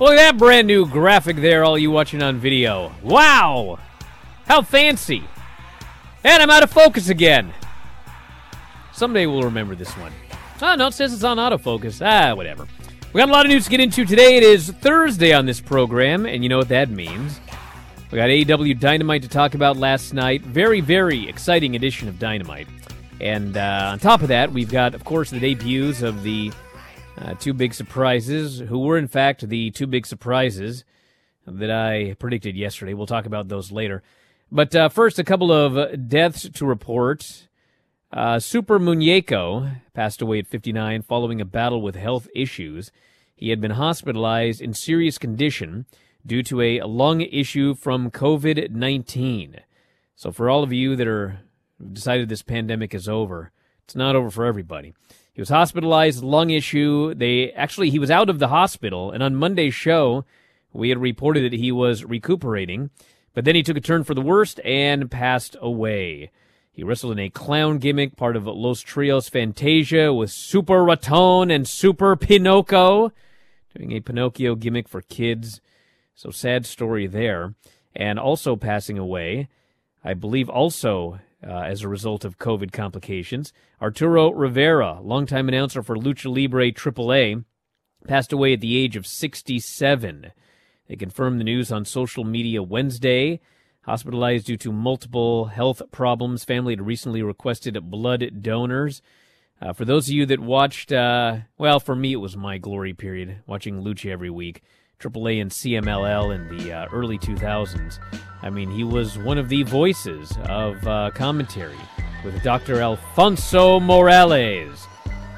Look at that brand new graphic there, all you watching on video. Wow! How fancy. And I'm out of focus again. Someday we'll remember this one. Oh, no, it says it's on autofocus. Whatever. We got a lot of news to get into today. It is Thursday on this program, and you know what that means. We got AEW Dynamite to talk about last night. Very, very exciting edition of Dynamite. And on top of that, we've got, of course, the debuts of the two big surprises, who were, in fact, the two big surprises that I predicted yesterday. We'll talk about those later. But first, a couple of deaths to report. Super Muñeco passed away at 59 following a battle with health issues. He had been hospitalized in serious condition due to a lung issue from COVID-19. So for all of you that are decided this pandemic is over, it's not over for everybody. He was hospitalized, lung issue. He was out of the hospital, and on Monday's show, we had reported that he was recuperating, but then he took a turn for the worst and passed away. He wrestled in a clown gimmick, part of Los Trios Fantasia, with Super Raton and Super Pinocchio, doing a Pinocchio gimmick for kids. So sad story there. And also passing away, I believe also as a result of COVID complications, Arturo Rivera, longtime announcer for Lucha Libre AAA, passed away at the age of 67. They confirmed the news on social media Wednesday. Hospitalized due to multiple health problems. Family had recently requested blood donors. For those of you that watched, for me it was my glory period, watching Lucha every week. AAA and CMLL in the early 2000s. I mean, he was one of the voices of commentary with Dr. Alfonso Morales.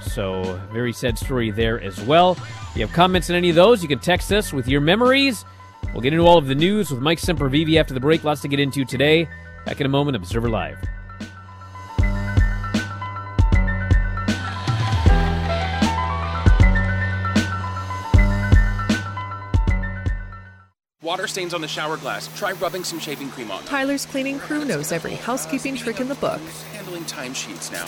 So, very sad story there as well. If you have comments on any of those, you can text us with your memories. We'll get into all of the news with Mike Sempervive after the break. Lots to get into today. Back in a moment, Observer Live. Water stains on the shower glass. Try rubbing some shaving cream on them. Tyler's cleaning crew knows every housekeeping trick in the book. Handling timesheets now.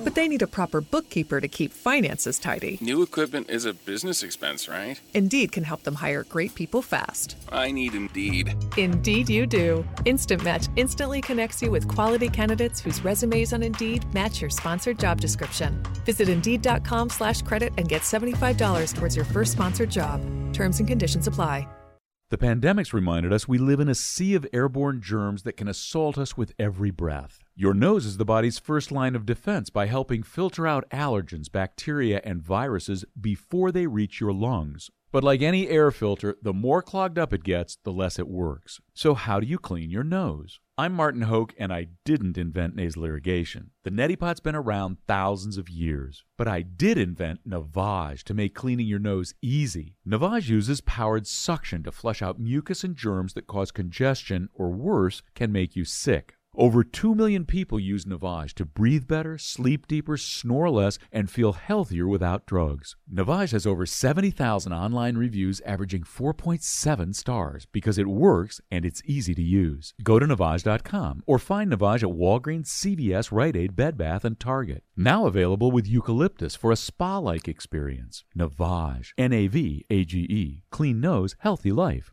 Ooh. But they need a proper bookkeeper to keep finances tidy. New equipment is a business expense, right? Indeed can help them hire great people fast. I need Indeed. Indeed you do. Instant Match instantly connects you with quality candidates whose resumes on Indeed match your sponsored job description. Visit Indeed.com/credit and get $75 towards your first sponsored job. Terms and conditions apply. The pandemic's reminded us we live in a sea of airborne germs that can assault us with every breath. Your nose is the body's first line of defense by helping filter out allergens, bacteria, and viruses before they reach your lungs. But like any air filter, the more clogged up it gets, the less it works. So how do you clean your nose? I'm Martin Hoke, and I didn't invent nasal irrigation. The neti pot's been around thousands of years. But I did invent Navage to make cleaning your nose easy. Navage uses powered suction to flush out mucus and germs that cause congestion or, worse, can make you sick. Over 2 million people use Navage to breathe better, sleep deeper, snore less, and feel healthier without drugs. Navage has over 70,000 online reviews averaging 4.7 stars because it works and it's easy to use. Go to Navage.com or find Navage at Walgreens, CVS, Rite Aid, Bed Bath, and Target. Now available with eucalyptus for a spa-like experience. Navage. N-A-V-A-G-E. Clean nose, healthy life.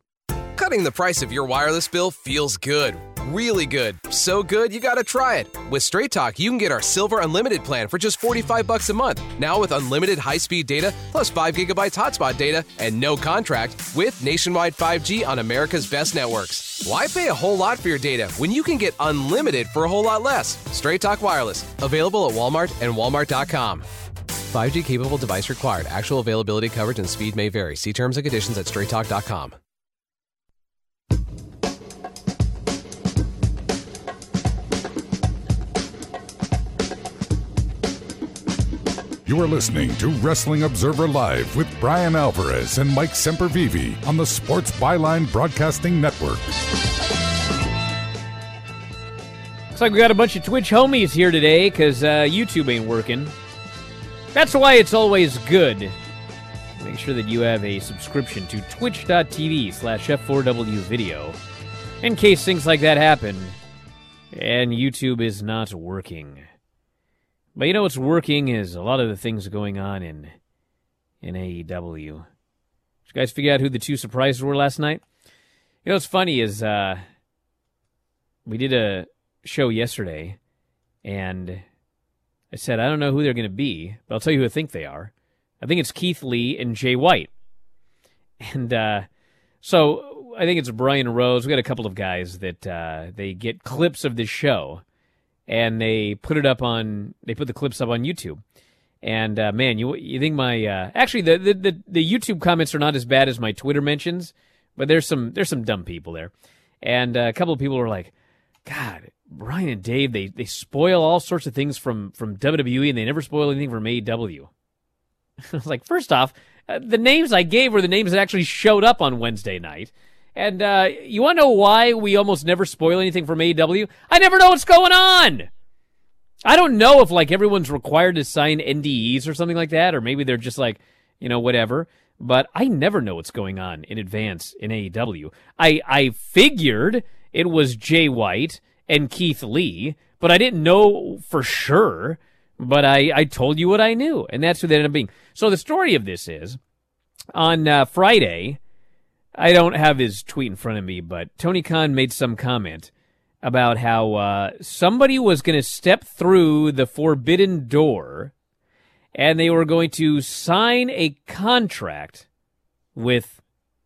Cutting the price of your wireless bill feels good. Really good. So good, you gotta try it. With Straight Talk, you can get our Silver Unlimited plan for just $45 a month. Now with unlimited high-speed data, plus 5 gigabytes hotspot data, and no contract, with nationwide 5G on America's best networks. Why pay a whole lot for your data when you can get unlimited for a whole lot less? Straight Talk Wireless. Available at Walmart and Walmart.com. 5G-capable device required. Actual availability, coverage, and speed may vary. See terms and conditions at straighttalk.com. You are listening to Wrestling Observer Live with Bryan Alvarez and Mike Sempervive on the Sports Byline Broadcasting Network. Looks like we got a bunch of Twitch homies here today because YouTube ain't working. That's why it's always good. Make sure that you have a subscription to twitch.tv/F4W video in case things like that happen and YouTube is not working. But you know what's working is a lot of the things going on in AEW. Did you guys figure out who the two surprises were last night? You know what's funny is we did a show yesterday, and I said, I don't know who they're going to be, but I'll tell you who I think they are. I think it's Keith Lee and Jay White. And so I think it's Brian Rose. We got a couple of guys that they get clips of this show. And they put it up on, they put the clips up on YouTube. And man, you think my actually the YouTube comments are not as bad as my Twitter mentions, but there's some dumb people there. And a couple of people were like, "God, Brian and Dave, they spoil all sorts of things from WWE, and they never spoil anything from AEW." I was like, first off, the names I gave were the names that actually showed up on Wednesday night. And you want to know why we almost never spoil anything from AEW? I never know what's going on. I don't know if, like, everyone's required to sign NDEs or something like that, or maybe they're just like, you know, whatever. But I never know what's going on in advance in AEW. I figured it was Jay White and Keith Lee, but I didn't know for sure. But I told you what I knew, and that's who they ended up being. So the story of this is, on Friday... I don't have his tweet in front of me, but Tony Khan made some comment about how somebody was going to step through the forbidden door and they were going to sign a contract with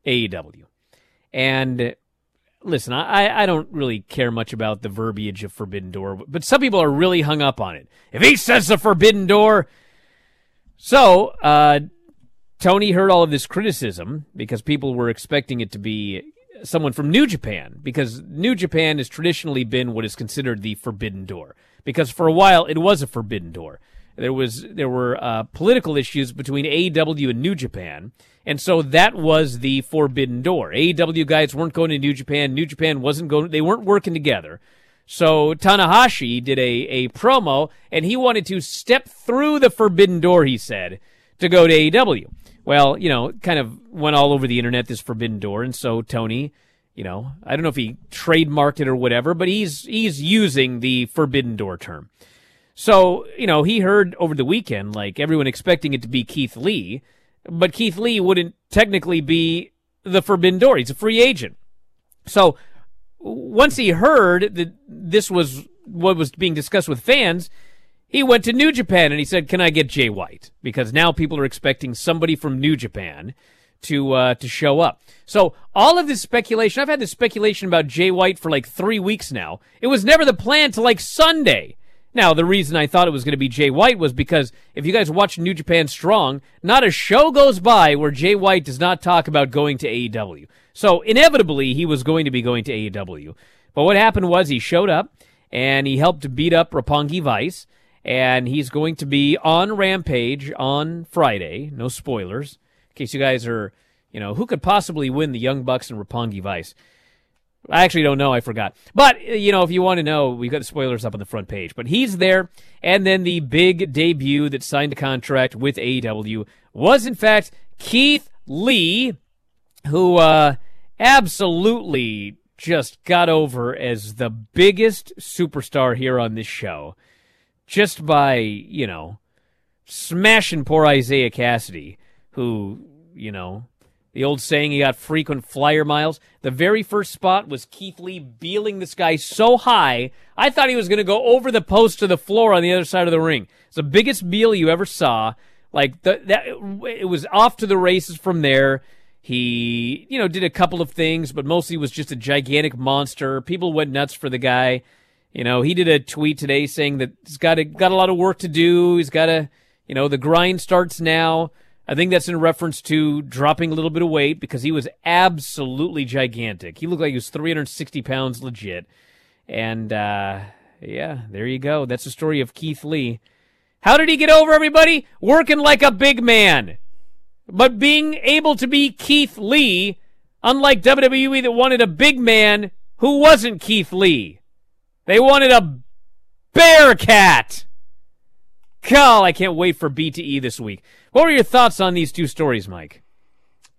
AEW. And listen, I don't really care much about the verbiage of forbidden door, but some people are really hung up on it. If he says the forbidden door... So, Tony heard all of this criticism because people were expecting it to be someone from New Japan, because New Japan has traditionally been what is considered the forbidden door, because for a while it was a forbidden door. There were political issues between AEW and New Japan, and so that was the forbidden door. AEW guys weren't going to New Japan. New Japan wasn't going. They weren't working together. So Tanahashi did a promo, and he wanted to step through the forbidden door, he said, to go to AEW. Well, you know, kind of went all over the internet, this forbidden door, and so Tony, you know, I don't know if he trademarked it or whatever, but he's using the Forbidden Door term. So, you know, he heard over the weekend, like, everyone expecting it to be Keith Lee, but Keith Lee wouldn't technically be the Forbidden Door. He's a free agent. So once he heard that this was what was being discussed with fans, he went to New Japan and he said, can I get Jay White? Because now people are expecting somebody from New Japan to show up. So all of this speculation, I've had this speculation about Jay White for like 3 weeks now. It was never the plan till like Sunday. Now, the reason I thought it was going to be Jay White was because if you guys watch New Japan Strong, not a show goes by where Jay White does not talk about going to AEW. So inevitably, he was going to be going to AEW. But what happened was he showed up, and he helped beat up Roppongi Vice, and he's going to be on Rampage on Friday. No spoilers. In case you guys are, you know, who could possibly win the Young Bucks and Roppongi Vice? I actually don't know. I forgot. But, you know, if you want to know, we've got the spoilers up on the front page. But he's there. And then the big debut that signed a contract with AEW was, in fact, Keith Lee, who absolutely just got over as the biggest superstar here on this show just by, you know, smashing poor Isaiah Cassidy, who, you know, the old saying, he got frequent flyer miles. The very first spot was Keith Lee beeling this guy so high, I thought he was going to go over the post to the floor on the other side of the ring. It's the biggest beel you ever saw. Like, it was off to the races from there. He, you know, did a couple of things, but mostly was just a gigantic monster. People went nuts for the guy. You know, he did a tweet today saying that he's got a lot of work to do. He's got to, you know, the grind starts now. I think that's in reference to dropping a little bit of weight because he was absolutely gigantic. He looked like he was 360 pounds legit. And, yeah, there you go. That's the story of Keith Lee. How did he get over, everybody? Working like a big man. But being able to be Keith Lee, unlike WWE that wanted a big man who wasn't Keith Lee. They wanted a bear cat. God, I can't wait for BTE this week. What were your thoughts on these two stories, Mike?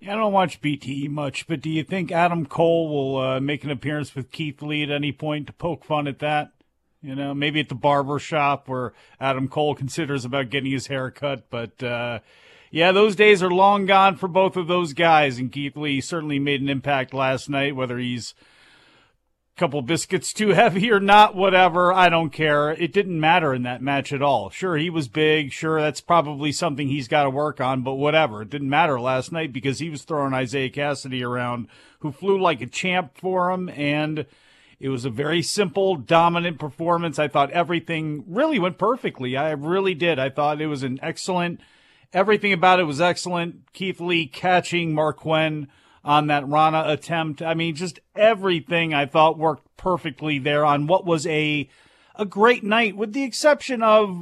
Yeah, I don't watch BTE much, but do you think Adam Cole will make an appearance with Keith Lee at any point to poke fun at that? You know, maybe at the barber shop where Adam Cole considers about getting his hair cut. But, yeah, those days are long gone for both of those guys, and Keith Lee certainly made an impact last night, whether he's couple biscuits too heavy or not, whatever, I don't care. It didn't matter in that match at all. Sure, he was big. Sure, that's probably something he's got to work on, but whatever. It didn't matter last night because he was throwing Isaiah Cassidy around, who flew like a champ for him, and it was a very simple, dominant performance. I thought everything really went perfectly. I really did. I thought it was an excellent, everything about it was excellent. Keith Lee catching Mark Quinn on that Rana attempt. I mean, just everything I thought worked perfectly there on what was a great night, with the exception of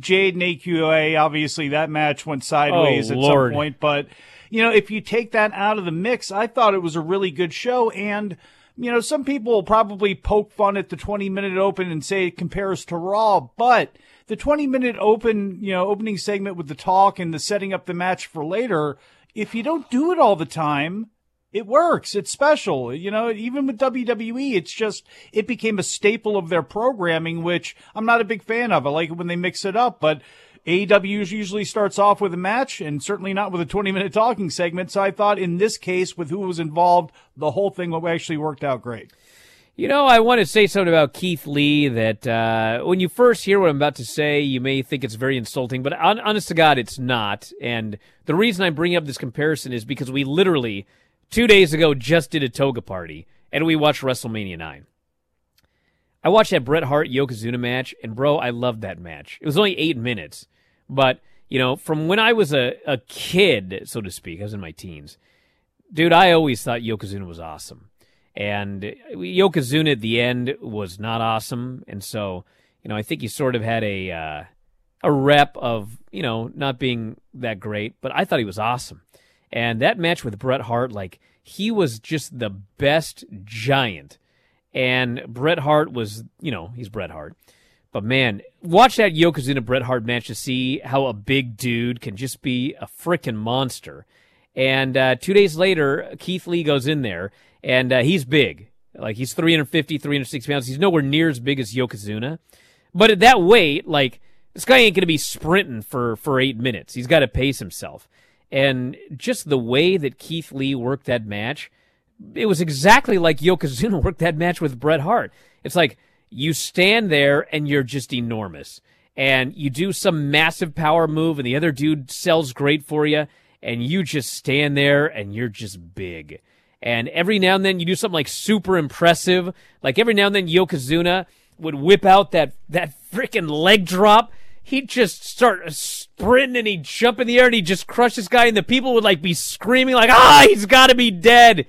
Jade and AQA. Obviously, that match went sideways some point. But, you know, if you take that out of the mix, I thought it was a really good show. And, you know, some people will probably poke fun at the 20-minute open and say it compares to Raw, but the 20-minute open, you know, opening segment with the talk and the setting up the match for later, if you don't do it all the time, it works. It's special. You know, even with WWE, it's just, it became a staple of their programming, which I'm not a big fan of. I like it when they mix it up, but AEW usually starts off with a match and certainly not with a 20-minute talking segment. So I thought in this case, with who was involved, the whole thing actually worked out great. You know, I want to say something about Keith Lee that when you first hear what I'm about to say, you may think it's very insulting, but honest to God, it's not. And the reason I bring up this comparison is because we literally 2 days ago just did a toga party, and we watched WrestleMania 9. I watched that Bret Hart Yokozuna match, and bro, I loved that match. It was only 8 minutes, but you know, from when I was a kid, so to speak, I was in my teens, dude, I always thought Yokozuna was awesome, and Yokozuna at the end was not awesome, and so you know, I think he sort of had a rep of, you know, not being that great, but I thought he was awesome. And that match with Bret Hart, like, he was just the best giant. And Bret Hart was, you know, he's Bret Hart. But, man, watch that Yokozuna-Bret Hart match to see how a big dude can just be a freaking monster. And 2 days later, Keith Lee goes in there, And he's big. Like, he's 350, 360 pounds. He's nowhere near as big as Yokozuna. But at that weight, like, this guy ain't going to be sprinting for 8 minutes. He's got to pace himself. And just the way that Keith Lee worked that match, it was exactly like Yokozuna worked that match with Bret Hart. It's like you stand there and you're just enormous. And you do some massive power move and the other dude sells great for you. And you just stand there and you're just big. And every now and then you do something like super impressive. Like every now and then Yokozuna would whip out that freaking leg drop. He'd just start sprinting and he'd jump in the air and he'd just crush this guy. And the people would like be screaming like, ah, he's got to be dead.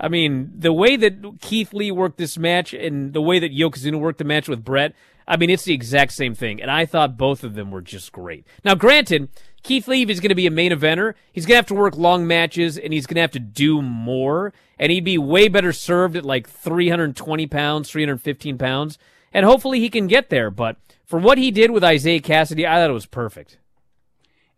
I mean, the way that Keith Lee worked this match and the way that Yokozuna worked the match with Bret, I mean, it's the exact same thing. And I thought both of them were just great. Now, granted, Keith Lee is going to be a main eventer. He's going to have to work long matches, and he's going to have to do more. And he'd be way better served at like 320 pounds, 315 pounds. And hopefully he can get there. But for what he did with Isaiah Cassidy, I thought it was perfect.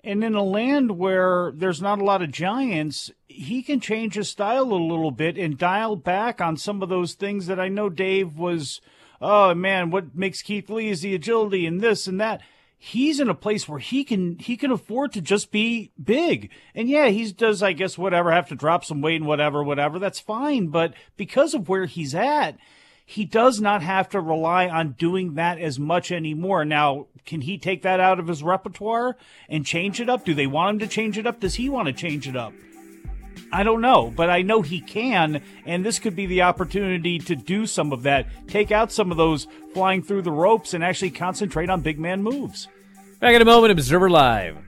And in a land where there's not a lot of giants, he can change his style a little bit and dial back on some of those things that I know Dave was, oh, man, what makes Keith Lee is the agility and this and that. He's in a place where he can afford to just be big. And, yeah, he does, I guess, whatever, have to drop some weight and whatever. That's fine. But because of where he's at, he does not have to rely on doing that as much anymore. Now, can he take that out of his repertoire and change it up? Do they want him to change it up? Does he want to change it up? I don't know, but I know he can, and this could be the opportunity to do some of that, take out some of those flying through the ropes and actually concentrate on big man moves. Back in a moment, Observer Live.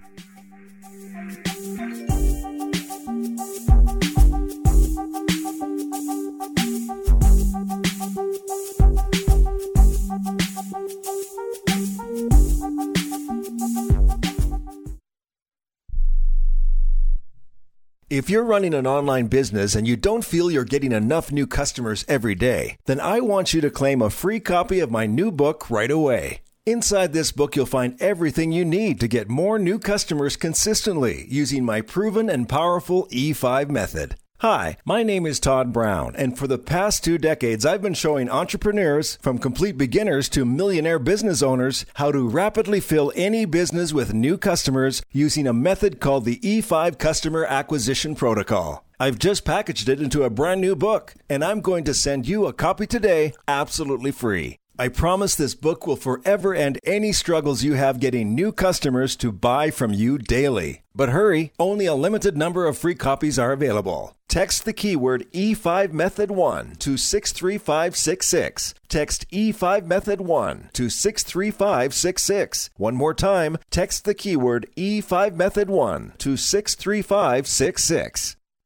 If you're running an online business and you don't feel you're getting enough new customers every day, then I want you to claim a free copy of my new book right away. Inside this book, you'll find everything you need to get more new customers consistently using my proven and powerful E5 method. Hi, my name is Todd Brown, and for the past 2 decades, I've been showing entrepreneurs, from complete beginners to millionaire business owners, how to rapidly fill any business with new customers using a method called the E5 Customer Acquisition Protocol. I've just packaged it into a brand new book, and I'm going to send you a copy today, absolutely free. I promise this book will forever end any struggles you have getting new customers to buy from you daily. But hurry, only a limited number of free copies are available. Text the keyword E5Method1 to 63566. Text E5Method1 to 63566. One more time, text the keyword E5Method1 to 63566.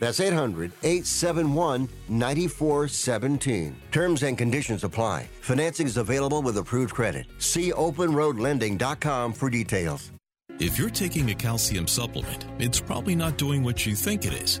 That's 800-871-9417. Terms and conditions apply. Financing is available with approved credit. See openroadlending.com for details. If you're taking a calcium supplement, it's probably not doing what you think it is.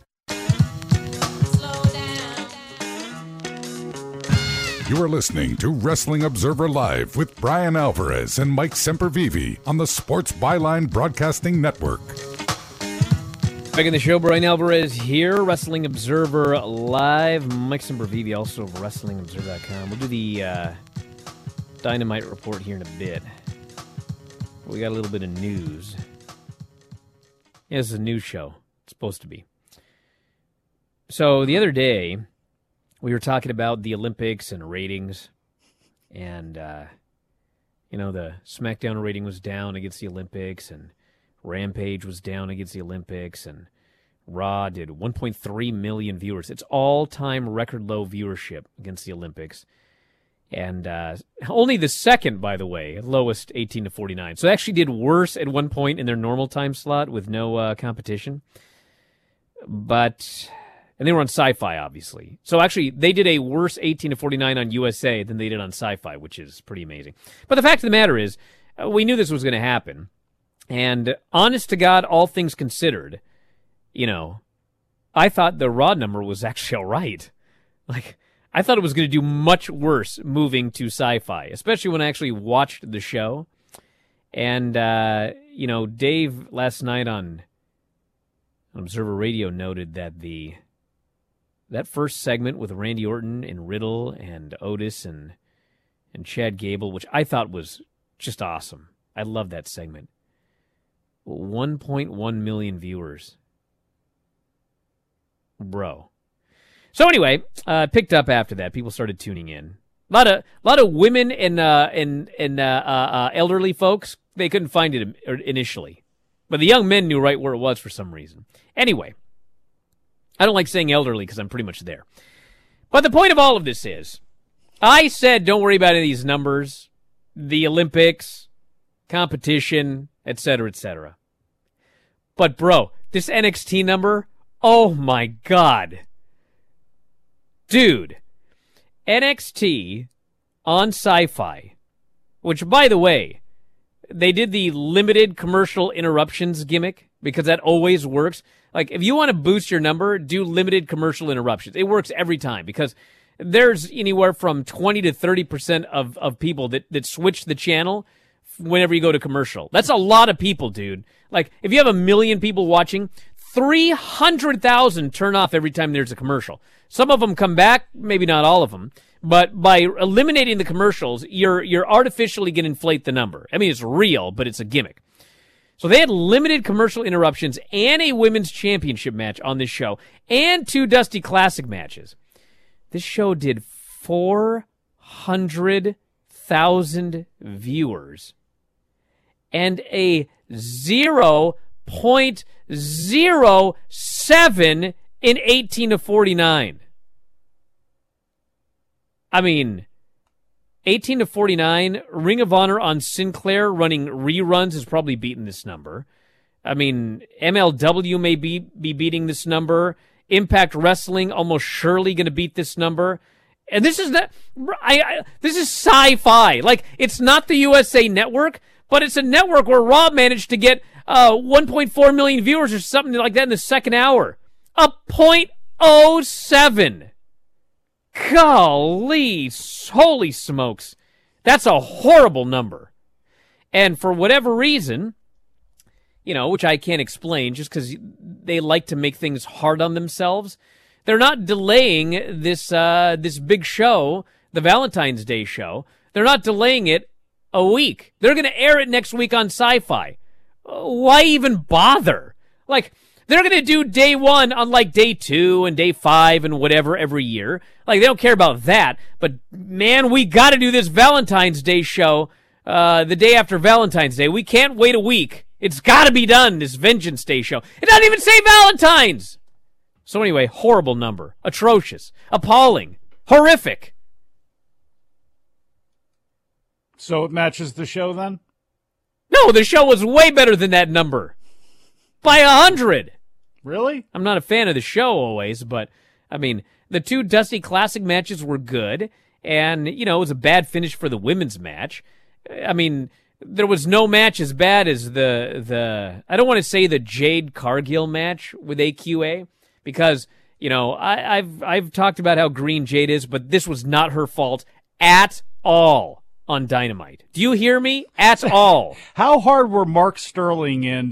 You are listening to Wrestling Observer Live with Bryan Alvarez and Mike Sempervive on the Sports Byline Broadcasting Network. Back in the show, Bryan Alvarez here, Wrestling Observer Live. Mike Sempervive, also of WrestlingObserver.com. We'll do the Dynamite report here in a bit. We got a little bit of news. Yeah, this is a news show. It's supposed to be. So the other day, we were talking about the Olympics and ratings. And, you know, the SmackDown rating was down against the Olympics. And Rampage was down against the Olympics. And Raw did 1.3 million viewers. It's all-time record low viewership against the Olympics. And only the second, by the way, lowest 18 to 49. So they actually did worse at one point in their normal time slot with no competition. But, and they were on Sci-Fi, obviously. So actually, they did a worse 18 to 49 on USA than they did on Sci-Fi, which is pretty amazing. But the fact of the matter is, we knew this was going to happen. And honest to God, all things considered, you know, I thought the Raw number was actually all right. Like, I thought it was going to do much worse moving to Sci-Fi, especially when I actually watched the show. And, you know, Dave last night on Observer Radio noted that that first segment with Randy Orton and Riddle and Otis and Chad Gable, which I thought was just awesome. I love that segment. 1.1 million viewers. Bro. So anyway, picked up after that. People started tuning in. A lot of women and elderly folks, they couldn't find it initially. But the young men knew right where it was for some reason. Anyway, I don't like saying elderly because I'm pretty much there. But the point of all of this is, I said don't worry about any of these numbers, the Olympics, competition, et cetera, et cetera. But, bro, this NXT number, oh, my God. Dude, NXT on Sci-Fi, which, by the way, they did the limited commercial interruptions gimmick because that always works. Like, if you want to boost your number, do limited commercial interruptions. It works every time because there's anywhere from 20 to 30% of people that switch the channel whenever you go to commercial. That's a lot of people, dude. Like, if you have 1 million people watching, 300,000 turn off every time there's a commercial. Some of them come back, maybe not all of them, but by eliminating the commercials, you're artificially going to inflate the number. I mean, it's real, but it's a gimmick. So they had limited commercial interruptions and a women's championship match on this show and 2 Dusty Classic matches. This show did 400,000 viewers and a 0.07 in 18 to 49. I mean, 18 to 49, Ring of Honor on Sinclair running reruns is probably beating this number. I mean, MLW may be beating this number. Impact Wrestling almost surely going to beat this number. And this is not, this is Sci-Fi. Like, it's not the USA Network, but it's a network where Rob managed to get 1.4 million viewers or something like that in the second hour. A 0.07. Golly, holy smokes. That's a horrible number. And for whatever reason, you know, which I can't explain just because they like to make things hard on themselves, they're not delaying this big show, the Valentine's Day show. They're not delaying it a week. They're going to air it next week on Sci-Fi. Why even bother? Like, they're going to do day one on, like, day 2 and day 5 and whatever every year. Like, they don't care about that. But, man, we got to do this Valentine's Day show the day after Valentine's Day. We can't wait a week. It's got to be done, this Vengeance Day show. It doesn't even say Valentine's. So, anyway, horrible number. Atrocious. Appalling. Horrific. So it matches the show then? No, the show was way better than that number. By 100. Really? I'm not a fan of the show always, but, I mean, the two Dusty Classic matches were good, and, you know, it was a bad finish for the women's match. I mean, there was no match as bad as the I don't want to say the Jade Cargill match with AQA, because, you know, I've talked about how green Jade is, but this was not her fault at all on Dynamite. Do you hear me? At all. How hard were Mark Sterling and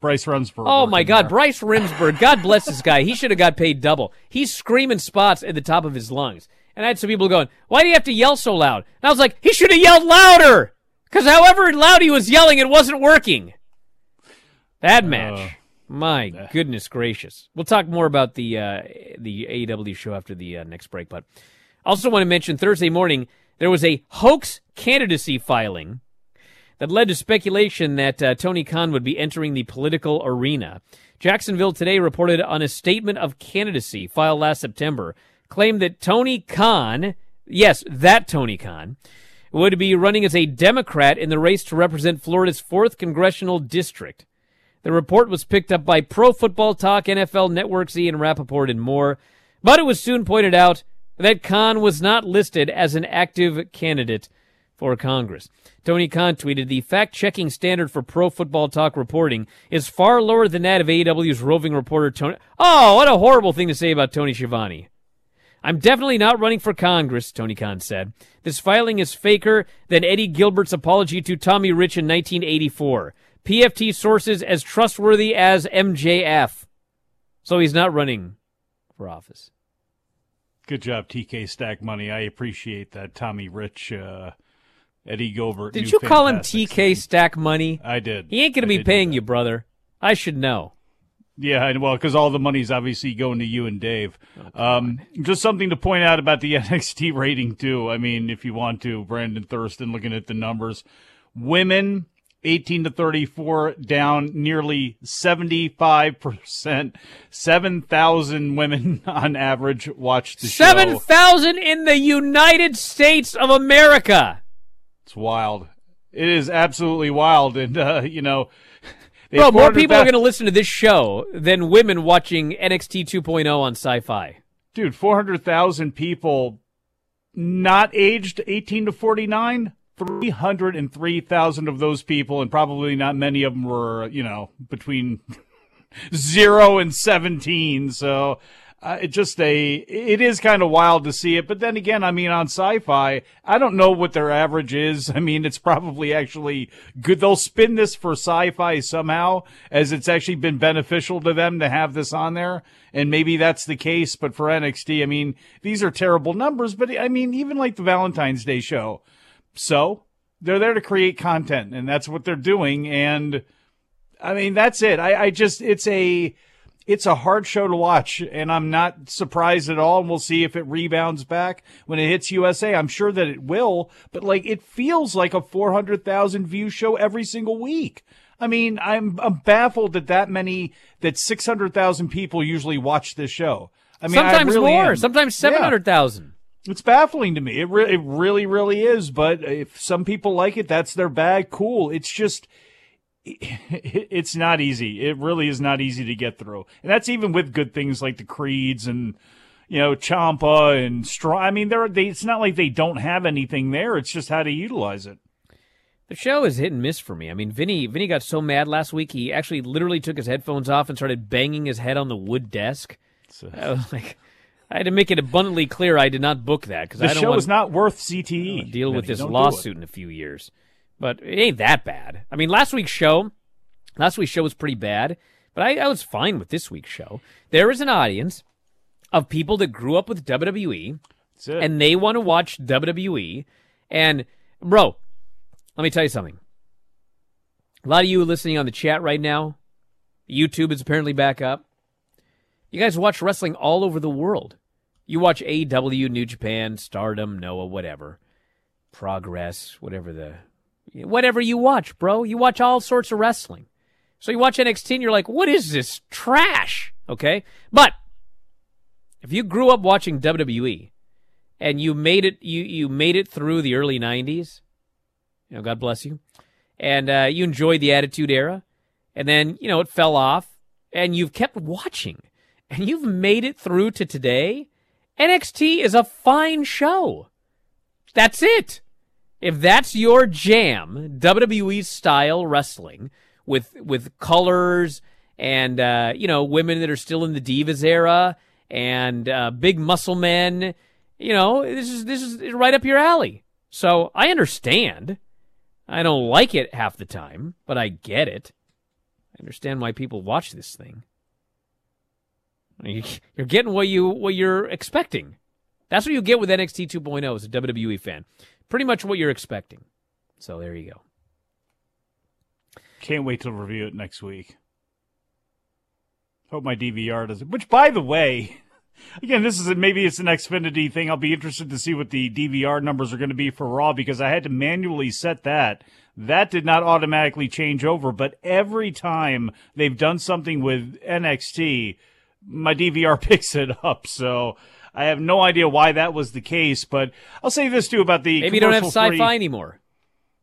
Bryce Rinsburg? Oh, my God. There? Bryce Rinsburg. God bless this guy. He should have got paid double. He's screaming spots at the top of his lungs. And I had some people going, why do you have to yell so loud? And I was like, he should have yelled louder. Because however loud he was yelling, it wasn't working. That match. My goodness gracious. We'll talk more about the AEW show after the next break. But also want to mention Thursday morning, there was a hoax candidacy filing that led to speculation that Tony Khan would be entering the political arena. Jacksonville Today reported on a statement of candidacy filed last September, claimed that Tony Khan, yes, that Tony Khan, would be running as a Democrat in the race to represent Florida's 4th Congressional District. The report was picked up by Pro Football Talk, NFL Network, Z, and Rappaport, and more, but it was soon pointed out that Khan was not listed as an active candidate for Congress. Tony Khan tweeted, the fact-checking standard for Pro Football Talk reporting is far lower than that of AEW's roving reporter Tony... Oh, what a horrible thing to say about Tony Schiavone. I'm definitely not running for Congress, Tony Khan said. This filing is faker than Eddie Gilbert's apology to Tommy Rich in 1984. PFT sources as trustworthy as MJF. So he's not running for office. Good job, TK Stack Money. I appreciate that Tommy Rich, Eddie Gilbert. Did you call him TK Stack Money? I did. He ain't going to be paying you, brother. I should know. Yeah, well, because all the money's obviously going to you and Dave. Just something to point out about the NXT rating, too. I mean, if you want to, Brandon Thurston, looking at the numbers. Women, 18 to 34, down nearly 75%. 7,000 women on average watched the show. 7,000 in the United States of America. It's wild. It is absolutely wild. And, you know... Bro, more people are going to listen to this show than women watching NXT 2.0 on Sci-Fi. Dude, 400,000 people not aged 18 to 49, 303,000 of those people, and probably not many of them were, you know, between 0 and 17. So it is kind of wild to see it. But then again, I mean, on Sci-Fi, I don't know what their average is. I mean, it's probably actually good. They'll spin this for Sci-Fi somehow, as it's actually been beneficial to them to have this on there. And maybe that's the case. But for NXT, I mean, these are terrible numbers. But I mean, even like the Valentine's Day show. So they're there to create content, and that's what they're doing. And I mean, that's it. It's a hard show to watch, and I'm not surprised at all, and we'll see if it rebounds back when it hits USA. I'm sure that it will, but, like, it feels like a 400,000-view show every single week. I mean, I'm baffled that 600,000 people usually watch this show. I mean, sometimes I really more. Am. Sometimes 700,000. Yeah. It's baffling to me. It really, really is, but if some people like it, that's their bag. Cool. It's just... it's not easy. It really is not easy to get through. And that's even with good things like the Creeds and, you know, Ciampa and Strong. I mean, it's not like they don't have anything there. It's just how to utilize it. The show is hit and miss for me. I mean, Vinny got so mad last week, he actually literally took his headphones off and started banging his head on the wood desk. I was like, I had to make it abundantly clear I did not book that. Because the show is not worth CTE. I don't deal with this lawsuit in a few years. But it ain't that bad. I mean, last week's show was pretty bad, but I was fine with this week's show. There is an audience of people that grew up with WWE, and they want to watch WWE. And, bro, let me tell you something. A lot of you listening on the chat right now, YouTube is apparently back up. You guys watch wrestling all over the world. You watch AEW, New Japan, Stardom, Noah, whatever, Progress, whatever you watch, bro. You watch all sorts of wrestling. So you watch NXT and you're like, what is this trash? Okay? But if you grew up watching WWE and you made it through the early 90s, You know, God bless you. And you enjoyed the Attitude Era. And then, you know, it fell off. And you've kept watching. And you've made it through to today. NXT is a fine show. That's it. If that's your jam, WWE-style wrestling with colors and, you know, women that are still in the Divas era and big muscle men, you know, this is right up your alley. So I understand. I don't like it half the time, but I get it. I understand why people watch this thing. You're getting what you're expecting. That's what you get with NXT 2.0 as a WWE fan. Pretty much what you're expecting. So there you go. Can't wait to review it next week. Hope my DVR doesn't. Which, by the way, again, this is maybe it's an Xfinity thing. I'll be interested to see what the DVR numbers are going to be for Raw because I had to manually set that. That did not automatically change over, but every time they've done something with NXT, my DVR picks it up, so I have no idea why that was the case, but I'll say this, too, about the... Maybe you don't have Sci-Fi anymore.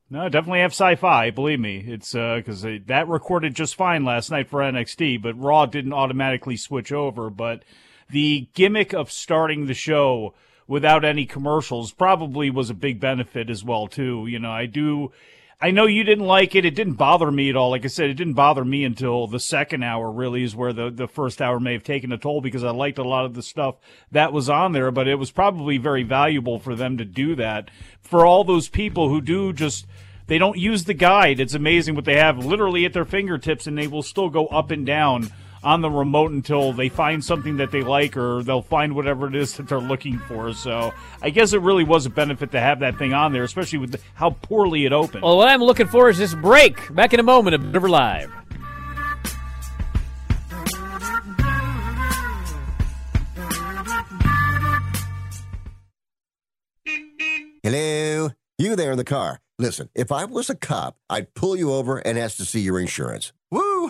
No, I definitely have Sci-Fi, believe me. It's because that recorded just fine last night for NXT, but Raw didn't automatically switch over. But the gimmick of starting the show without any commercials probably was a big benefit as well, too. You know, I know you didn't like it. It didn't bother me at all. Like I said, it didn't bother me until the second hour, really, is where the first hour may have taken a toll because I liked a lot of the stuff that was on there, but it was probably very valuable for them to do that. For all those people who they don't use the guide. It's amazing what they have literally at their fingertips, and they will still go up and down on the remote until they find something that they like or they'll find whatever it is that they're looking for. So I guess it really was a benefit to have that thing on there, especially with how poorly it opened. Well, what I'm looking for is this break. Back in a moment of Observer Live. Hello. You there in the car. Listen, if I was a cop, I'd pull you over and ask to see your insurance. Woo,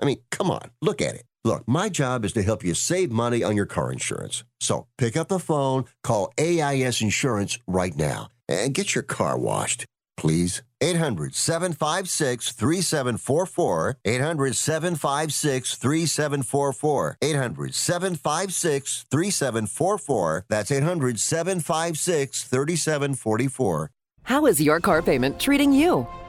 I mean, come on, look at it. Look, my job is to help you save money on your car insurance. So pick up the phone, call AIS Insurance right now, and get your car washed, please. 800-756-3744. 800-756-3744. 800-756-3744. That's 800-756-3744. How is your car payment treating you?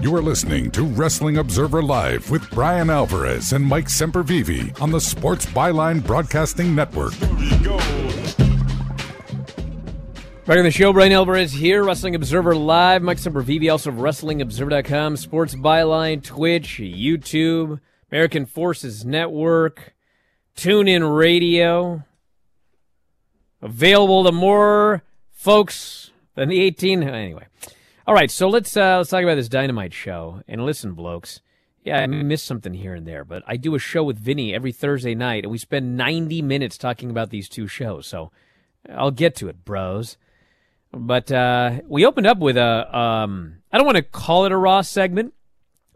You are listening to Wrestling Observer Live with Bryan Alvarez and Mike Sempervive on the Sports Byline Broadcasting Network. Back on the show, Bryan Alvarez here, Wrestling Observer Live. Mike Sempervive, also WrestlingObserver.com, Sports Byline, Twitch, YouTube, American Forces Network, TuneIn Radio. Available to more folks than the 18. Anyway. All right, so let's talk about this Dynamite show. And listen, blokes, yeah, I missed something here and there, but I do a show with Vinny every Thursday night, and we spend 90 minutes talking about these two shows. So I'll get to it, bros. But we opened up with I don't want to call it a Raw segment,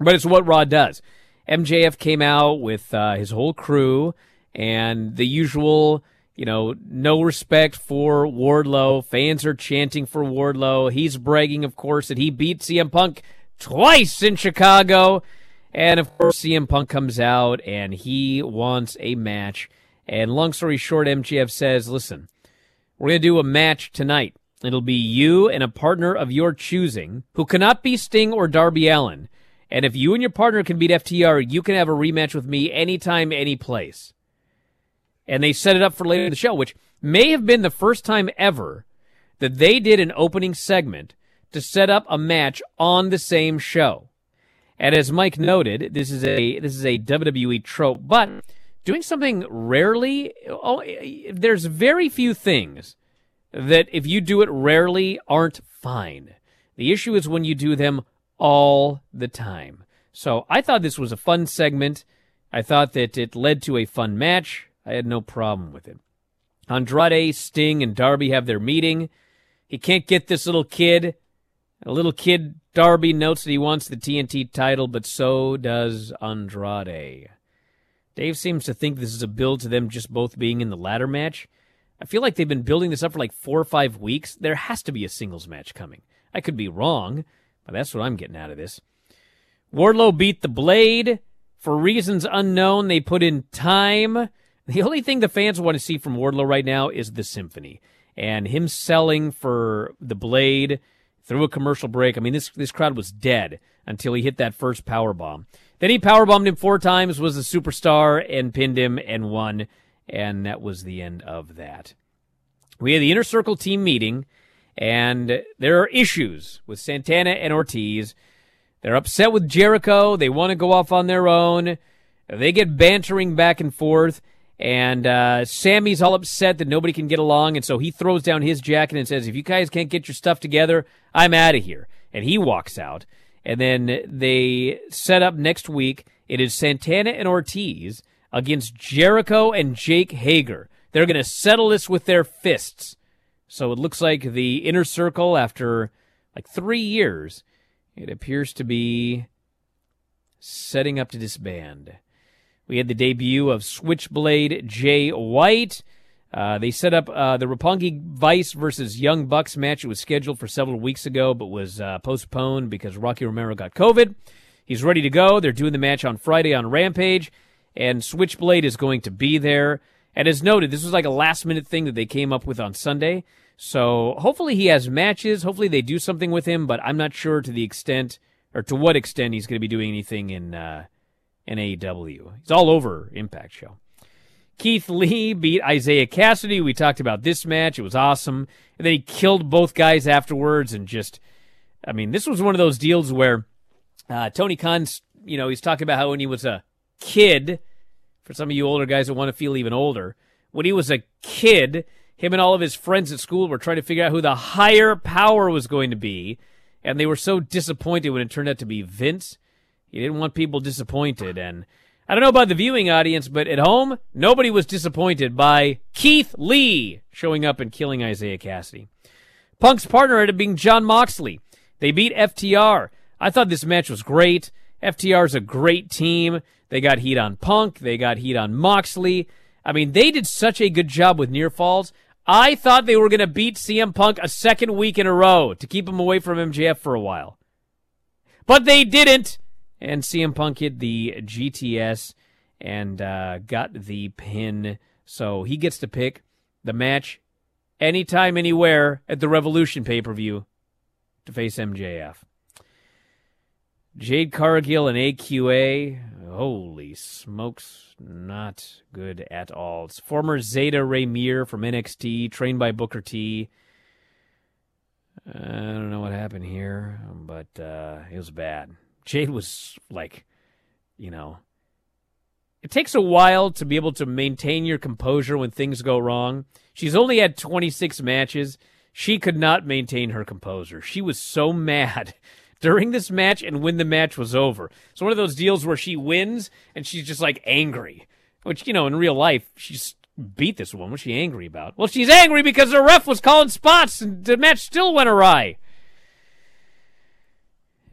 but it's what Raw does. MJF came out with his whole crew and the usual, you know, no respect for Wardlow. Fans are chanting for Wardlow. He's bragging, of course, that he beat CM Punk twice in Chicago. And, of course, CM Punk comes out and he wants a match. And long story short, MJF says, listen, we're going to do a match tonight. It'll be you and a partner of your choosing who cannot be Sting or Darby Allin. And if you and your partner can beat FTR, you can have a rematch with me anytime, any place. And they set it up for later in the show, which may have been the first time ever that they did an opening segment to set up a match on the same show. And as Mike noted, this is a WWE trope, but doing something rarely, there's very few things that if you do it rarely aren't fine. The issue is when you do them all the time. So I thought this was a fun segment. I thought that it led to a fun match. I had no problem with it. Andrade, Sting, and Darby have their meeting. He can't get this little kid. A little kid, Darby, notes that he wants the TNT title, but so does Andrade. Dave seems to think this is a build to them just both being in the ladder match. I feel like they've been building this up for like 4 or 5 weeks. There has to be a singles match coming. I could be wrong, but that's what I'm getting out of this. Wardlow beat the Blade. For reasons unknown, they put in time. The only thing the fans want to see from Wardlow right now is the symphony. And him selling for the Blade through a commercial break. I mean, this crowd was dead until he hit that first powerbomb. Then he powerbombed him 4 times, was a superstar, and pinned him and won. And that was the end of that. We had the Inner Circle team meeting, and there are issues with Santana and Ortiz. They're upset with Jericho. They want to go off on their own. They get bantering back and forth. And Sammy's all upset that nobody can get along, and so he throws down his jacket and says, if you guys can't get your stuff together, I'm out of here. And he walks out. And then they set up next week. It is Santana and Ortiz against Jericho and Jake Hager. They're going to settle this with their fists. So it looks like the Inner Circle, after like 3 years, it appears to be setting up to disband. We had the debut of Switchblade Jay White. They set up the Roppongi Vice versus Young Bucks match. It was scheduled for several weeks ago, but was postponed because Rocky Romero got COVID. He's ready to go. They're doing the match on Friday on Rampage, and Switchblade is going to be there. And as noted, this was like a last-minute thing that they came up with on Sunday. So hopefully he has matches. Hopefully they do something with him, but I'm not sure to the extent or to what extent he's going to be doing anything in AEW. It's all over Impact Show. Keith Lee beat Isaiah Cassidy. We talked about this match. It was awesome. And then he killed both guys afterwards and just, I mean, this was one of those deals where Tony Khan, you know, he's talking about how when he was a kid, for some of you older guys that want to feel even older, when he was a kid, him and all of his friends at school were trying to figure out who the higher power was going to be, and they were so disappointed when it turned out to be Vince. He didn't want people disappointed, and I don't know about the viewing audience, but at home, nobody was disappointed by Keith Lee showing up and killing Isaiah Cassidy. Punk's partner ended up being Jon Moxley. They beat FTR. I thought this match was great. FTR's a great team. They got heat on Punk. They got heat on Moxley. I mean, they did such a good job with near falls. I thought they were going to beat CM Punk a second week in a row to keep him away from MJF for a while. But they didn't. And CM Punk hit the GTS and got the pin. So he gets to pick the match anytime, anywhere at the Revolution pay-per-view to face MJF. Jade Cargill and AQA. Holy smokes. Not good at all. It's former Zeta Ramir from NXT, trained by Booker T. I don't know what happened here, but it was bad. Jade was like, you know, it takes a while to be able to maintain your composure when things go wrong. She's only had 26 matches. She could not maintain her composure. She was so mad during this match and when the match was over. It's one of those deals where she wins and she's just like angry, which, you know, in real life, she's beat this woman. What's she angry about? Well, she's angry because the ref was calling spots and the match still went awry.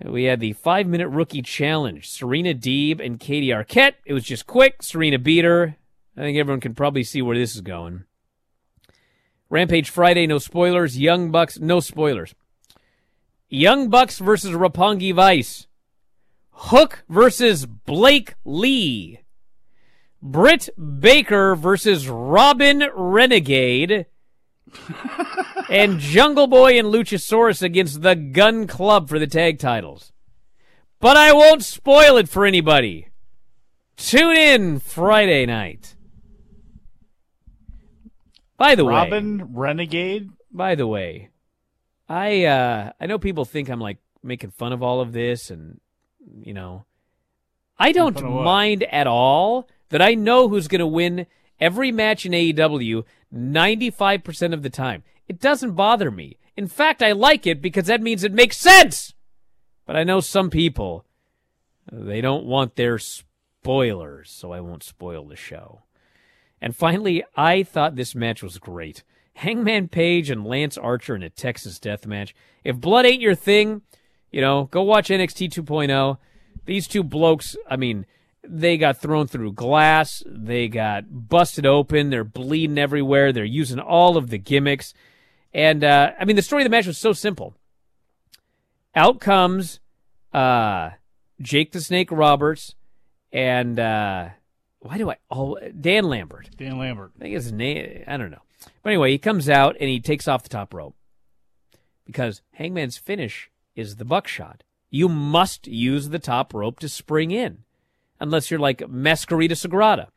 We had the 5-minute rookie challenge, Serena Deeb and Katie Arquette. It was just quick. Serena beat her. I think everyone can probably see where this is going. Rampage Friday, no spoilers. Young Bucks, no spoilers. Young Bucks versus Roppongi Vice. Hook versus Blake Lee. Britt Baker versus Robin Renegade. And Jungle Boy and Luchasaurus against the Gun Club for the tag titles. But I won't spoil it for anybody. Tune in Friday night. By the way... Robin Renegade? By the way, I know people think I'm, like, making fun of all of this and, you know... I don't mind at all that I know who's going to win every match in AEW 95% of the time. It doesn't bother me. In fact, I like it because that means it makes sense. But I know some people, they don't want their spoilers, so I won't spoil the show. And finally, I thought this match was great. Hangman Page and Lance Archer in a Texas death match. If blood ain't your thing, you know, go watch NXT 2.0. These two blokes, I mean... They got thrown through glass. They got busted open. They're bleeding everywhere. They're using all of the gimmicks. And, I mean, the story of the match was so simple. Out comes Jake the Snake Roberts and Dan Lambert. Dan Lambert. I think his name, I don't know. But anyway, he comes out and he takes off the top rope because Hangman's finish is the buckshot. You must use the top rope to spring in. Unless you're like Masquerita Sagrada.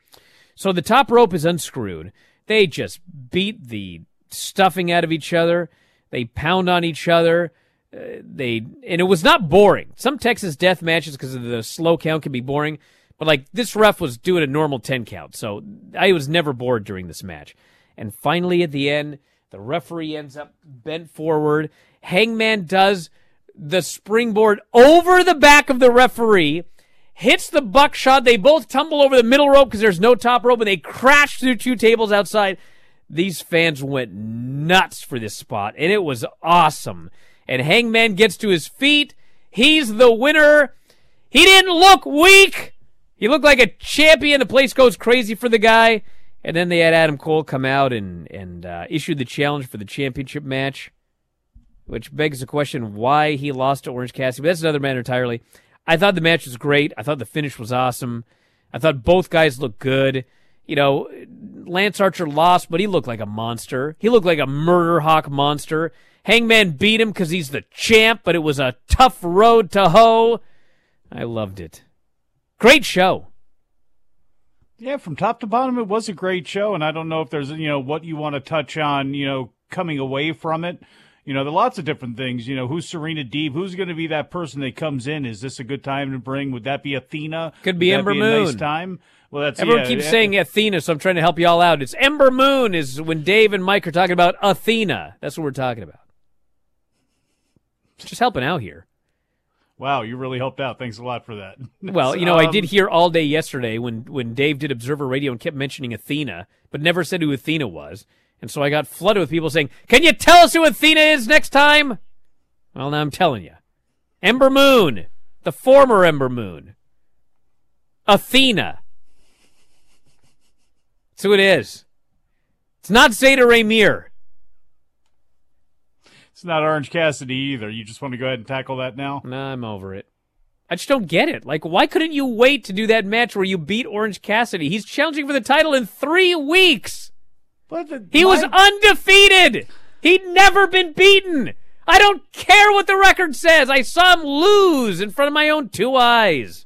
So the top rope is unscrewed. They just beat the stuffing out of each other. They pound on each other. And it was not boring. Some Texas death matches, because of the slow count, can be boring. But like this ref was doing a normal 10 count. So I was never bored during this match. And finally at the end, the referee ends up bent forward. Hangman does the springboard over the back of the referee. Hits the buckshot. They both tumble over the middle rope because there's no top rope, and they crash through two tables outside. These fans went nuts for this spot, and it was awesome. And Hangman gets to his feet. He's the winner. He didn't look weak. He looked like a champion. The place goes crazy for the guy. And then they had Adam Cole come out and issue the challenge for the championship match, which begs the question why he lost to Orange Cassidy. But that's another matter entirely. I thought the match was great. I thought the finish was awesome. I thought both guys looked good. You know, Lance Archer lost, but he looked like a monster. He looked like a murder hawk monster. Hangman beat him because he's the champ, but it was a tough road to hoe. I loved it. Great show. Yeah, from top to bottom, it was a great show, and I don't know if there's, you know, what you want to touch on, you know, coming away from it. You know, there are lots of different things. You know, who's Serena Deeb? Who's going to be that person that comes in? Is this a good time to bring? Would that be Athena? Could be Ember Moon. Nice time. Well, that's everyone keeps saying Athena, so I'm trying to help you all out. It's Ember Moon is when Dave and Mike are talking about Athena. That's what we're talking about. Just helping out here. Wow, you really helped out. Thanks a lot for that. Well, you know, I did hear all day yesterday when Dave did Observer Radio and kept mentioning Athena, but never said who Athena was. And so I got flooded with people saying, can you tell us who Athena is next time? Well, now I'm telling you. Ember Moon, the former Ember Moon. Athena. That's who it is. It's not Zeta Ray Meir. It's not Orange Cassidy either. You just want to go ahead and tackle that now? Nah, I'm over it. I just don't get it. Like, why couldn't you wait to do that match where you beat Orange Cassidy? He's challenging for the title in 3 weeks. But he was undefeated. He'd never been beaten. I don't care what the record says. I saw him lose in front of my own two eyes.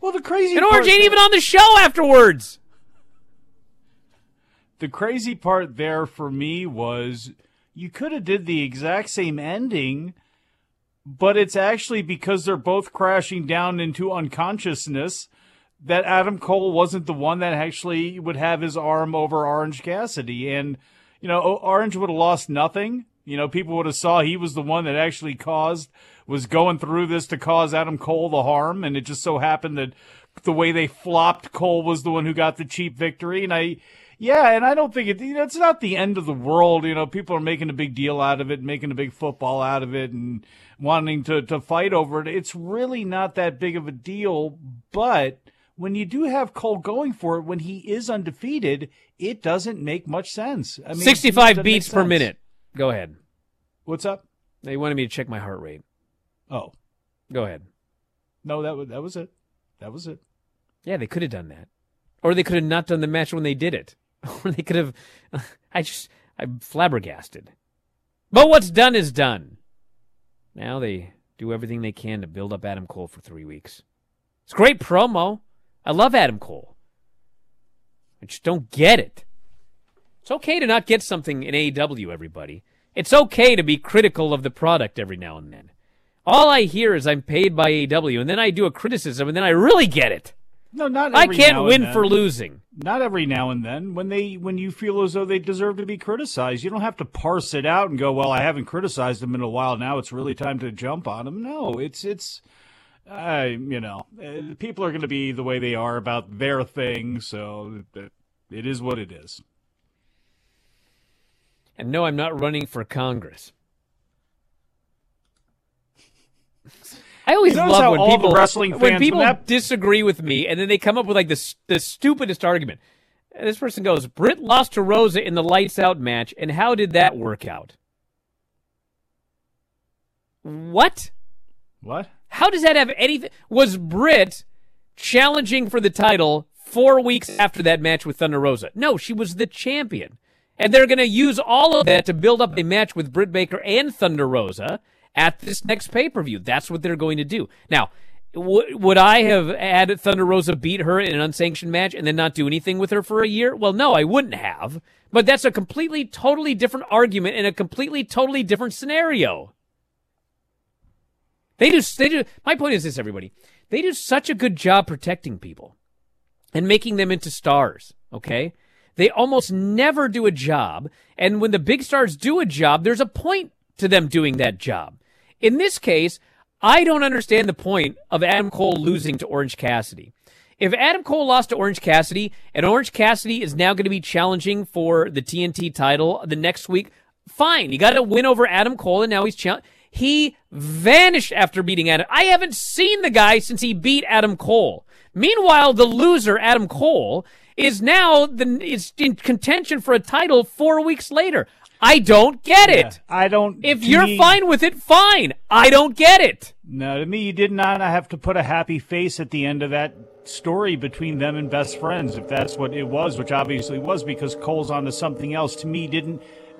Well, the crazy part... And Orange ain't even on the show afterwards. The crazy part there for me was... You could have did the exact same ending, but it's actually because they're both crashing down into unconsciousness that Adam Cole wasn't the one that actually would have his arm over Orange Cassidy. And, you know, Orange would have lost nothing. You know, people would have saw he was the one that actually was going through this to cause Adam Cole the harm. And it just so happened that the way they flopped, Cole was the one who got the cheap victory. And I don't think it's not the end of the world. You know, people are making a big deal out of it, making a big football out of it, and wanting to fight over it. It's really not that big of a deal. But when you do have Cole going for it, when he is undefeated, it doesn't make much sense. I mean, 65 beats per minute. Go ahead. What's up? They wanted me to check my heart rate. Oh. Go ahead. No, that was it. That was it. Yeah, they could have done that. Or they could have not done the match when they did it. Or they could have... I'm flabbergasted. But what's done is done. Now they do everything they can to build up Adam Cole for 3 weeks. It's a great promo. I love Adam Cole. I just don't get it. It's okay to not get something in AEW, everybody. It's okay to be critical of the product every now and then. All I hear is I'm paid by AEW, and then I do a criticism, and then I really get it. No, not every I can't now win and then. For losing. Not every now and then. When you feel as though they deserve to be criticized, you don't have to parse it out and go, well, I haven't criticized them in a while. Now it's really time to jump on them. No, people are going to be the way they are about their thing. So it is what it is. And no, I'm not running for Congress. I always love when people disagree with me and then they come up with like the stupidest argument. And this person goes, Britt lost to Rosa in the lights out match, and how did that work out? What? How does that have anything? Was Britt challenging for the title 4 weeks after that match with Thunder Rosa? No, she was the champion. And they're going to use all of that to build up a match with Britt Baker and Thunder Rosa at this next pay-per-view. That's what they're going to do. Now, would I have had Thunder Rosa beat her in an unsanctioned match and then not do anything with her for a year? Well, no, I wouldn't have. But that's a completely, totally different argument and a completely, totally different scenario. They do. My point is this, everybody. They do such a good job protecting people and making them into stars, okay? They almost never do a job. And when the big stars do a job, there's a point to them doing that job. In this case, I don't understand the point of Adam Cole losing to Orange Cassidy. If Adam Cole lost to Orange Cassidy, and Orange Cassidy is now going to be challenging for the TNT title the next week, fine. He got a win over Adam Cole, and now he's challenging. He vanished after beating Adam. I haven't seen the guy since he beat Adam Cole. Meanwhile, the loser, Adam Cole, is now is in contention for a title 4 weeks later. I don't get it. Yeah, I don't. If you're fine with it, fine. I don't get it. No, to me, you did not have to put a happy face at the end of that story between them and best friends, if that's what it was, which obviously was because Cole's onto something else. To me,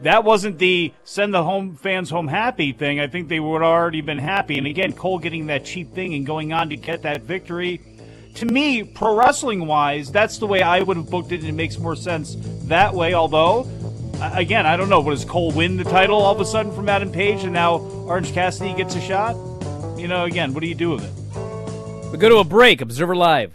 that wasn't the send the home fans home happy thing. I think they would already been happy. And again, Cole getting that cheap thing and going on to get that victory. To me, pro wrestling wise, that's the way I would have booked it, and it makes more sense that way. Although, again, I don't know. Does Cole win the title all of a sudden from Adam Page, and now Orange Cassidy gets a shot? You know, again, what do you do with it? We go to a break. Observer Live.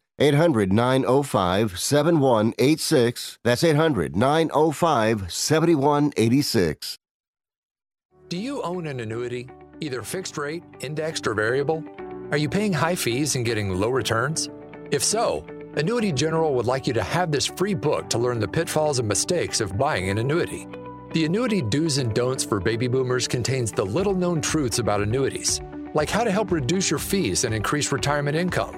800-905-7186. That's 800-905-7186. Do you own an annuity, either fixed rate, indexed, or variable? Are you paying high fees and getting low returns? If so, Annuity General would like you to have this free book to learn the pitfalls and mistakes of buying an annuity. The Annuity Do's and Don'ts for Baby Boomers contains the little-known truths about annuities, like how to help reduce your fees and increase retirement income.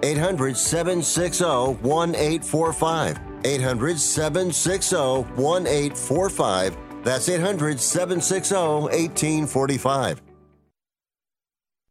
800-760-1845. 800-760-1845. That's 800-760-1845.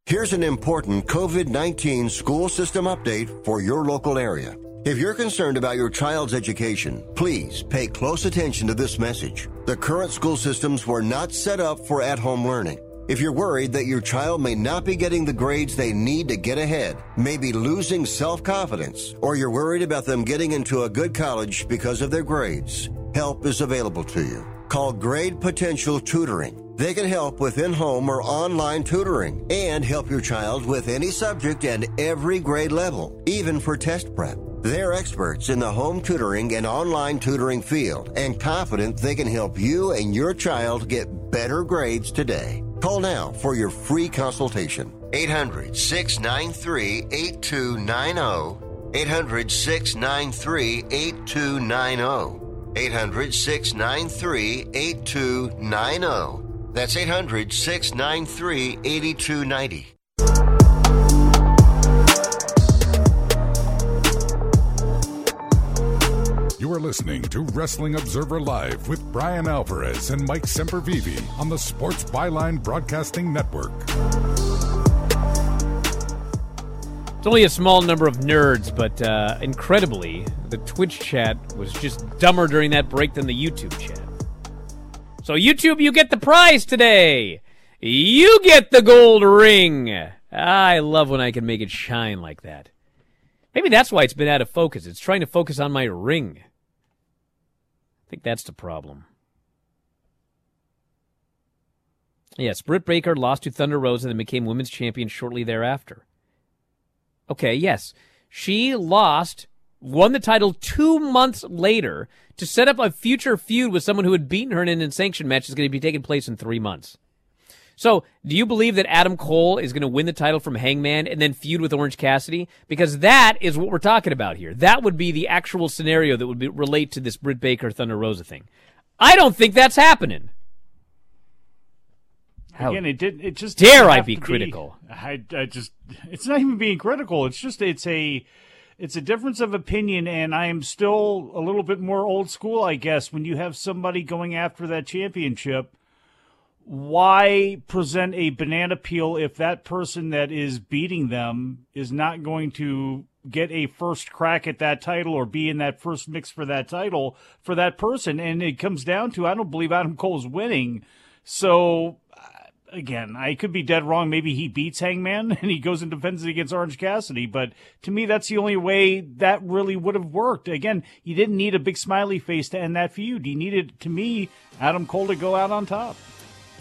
Here's an important COVID-19 school system update for your local area. If you're concerned about your child's education, please pay close attention to this message. The current school systems were not set up for at-home learning. If you're worried that your child may not be getting the grades they need to get ahead, may be losing self-confidence, or you're worried about them getting into a good college because of their grades, help is available to you. Call Grade Potential Tutoring. They can help with in-home or online tutoring and help your child with any subject and every grade level, even for test prep. They're experts in the home tutoring and online tutoring field and confident they can help you and your child get better grades today. Call now for your free consultation. 800-693-8290. 800-693-8290. 800-693-8290. That's 800-693-8290. You are listening to Wrestling Observer Live with Bryan Alvarez and Mike Sempervive on the Sports Byline Broadcasting Network. It's only a small number of nerds, but incredibly, the Twitch chat was just dumber during that break than the YouTube chat. So YouTube, you get the prize today! You get the gold ring! I love when I can make it shine like that. Maybe that's why it's been out of focus. It's trying to focus on my ring. I think that's the problem. Yes, Britt Baker lost to Thunder Rosa and became women's champion shortly thereafter. Okay, yes. She lost, won the title 2 months later to set up a future feud with someone who had beaten her in an unsanctioned match that's going to be taking place in 3 months. So, do you believe that Adam Cole is going to win the title from Hangman and then feud with Orange Cassidy? Because that is what we're talking about here. That would be the actual scenario that would relate to this Britt Baker Thunder Rosa thing. I don't think that's happening. Again, it didn't. It just dare I be critical? I just. It's not even being critical. It's just. It's a difference of opinion, and I am still a little bit more old school, I guess. When you have somebody going after that championship. Why present a banana peel if that person that is beating them is not going to get a first crack at that title or be in that first mix for that title for that person? And it comes down to, I don't believe Adam Cole's winning. So, again, I could be dead wrong. Maybe he beats Hangman and he goes and defends it against Orange Cassidy. But to me, that's the only way that really would have worked. Again, you didn't need a big smiley face to end that feud. You needed, to me, Adam Cole to go out on top.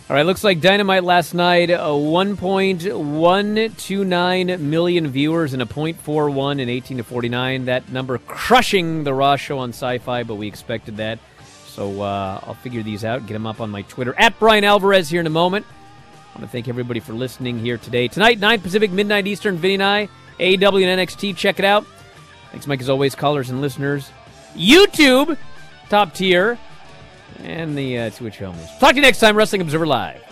All right, looks like Dynamite last night, 1.129 million viewers and a 0.41 in 18 to 49. That number crushing the Raw show on Sci-Fi, but we expected that. So I'll figure these out, get them up on my Twitter, at Bryan Alvarez here in a moment. I want to thank everybody for listening here today. Tonight, 9 Pacific, midnight Eastern, Vinny and I, AEW and NXT, check it out. Thanks, Mike, as always, callers and listeners. YouTube, top tier. And the Twitch homies. Talk to you next time, Wrestling Observer Live.